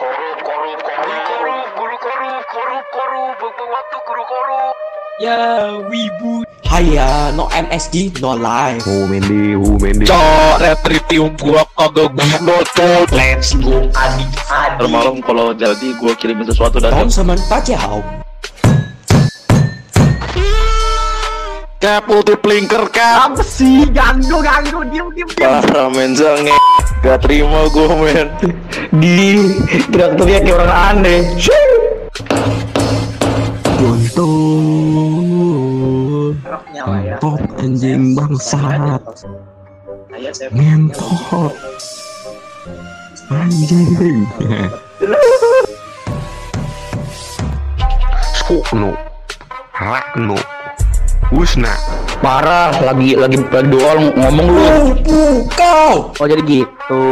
Korup. Ya wibu. Haya, no MSG, no life. Who Mendy. Cok, retritium gua kagak gunot. Let's go adik. Malam kalau jadi gua kirimin sesuatu dari Tom Semen Pacau. Kapul di blinker kap. Apa sih? Ganggu diam. Parah men, jange. Gak terima gua men. Di traktornya kayak orang aneh. Gontor ngentot anjing bangsat. Ngentot anjing. Skokno Rakno Usna. Parah lagi doang ngomong lu. Kau. Oh jadi gitu.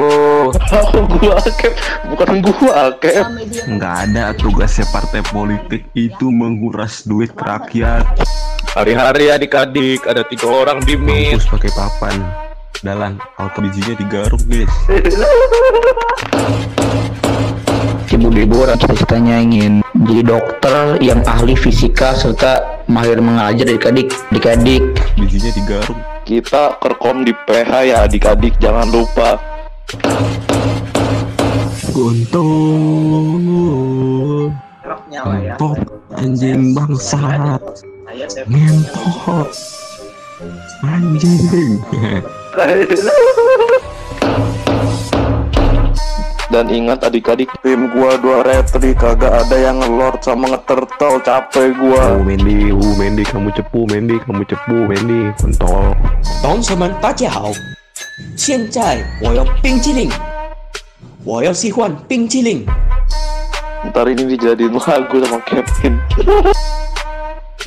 Bukan gua Akep. Nggak ada tugasnya partai politik itu menguras duit rakyat. Hari-hari adik-adik ada 3 orang di mampus pakai papan. Dalan auto bijinya digaruk guys. Ibu-ibu orang ceritanya ingin jadi dokter yang ahli fisika serta mahir mengajar adik-adik. Bijinya digaruk. Kita kerkom di PH ya adik-adik, jangan lupa. Guntur ngentot anjing bangsat. Ngentot anjing. Dan ingat adik-adik, tim gua 2 retri kagak ada yang ngelord sama ngetertol, capek gua. Mendy, kamu cepu Mendy, kontol. Tom Semen Pacau. 现在我要冰淇淋. 我要喜欢冰淇淋. Ntar ini dijadiin lagu sama Kevin.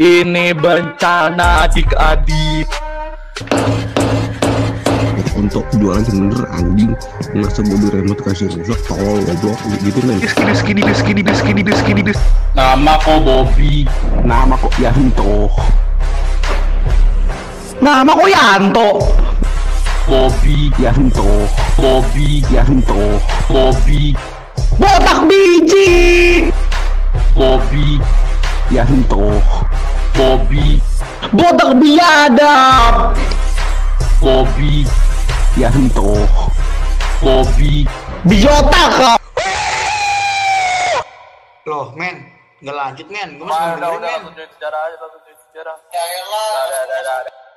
Ini bencana adik-adik. Untuk 2 orang bener anjing, masa gue di remote kasih rusak tol goblok gitu nih. Bis. Nama kok Bobby, nama kok Yanto. Bobby Yanto. Bobby botak biji. Bobby Yanto. Botak biadab. Bobby Yanto biota. Loh men, nggak lanjut men, gue masih nungguin men. Udah, lanjutin sejarah aja.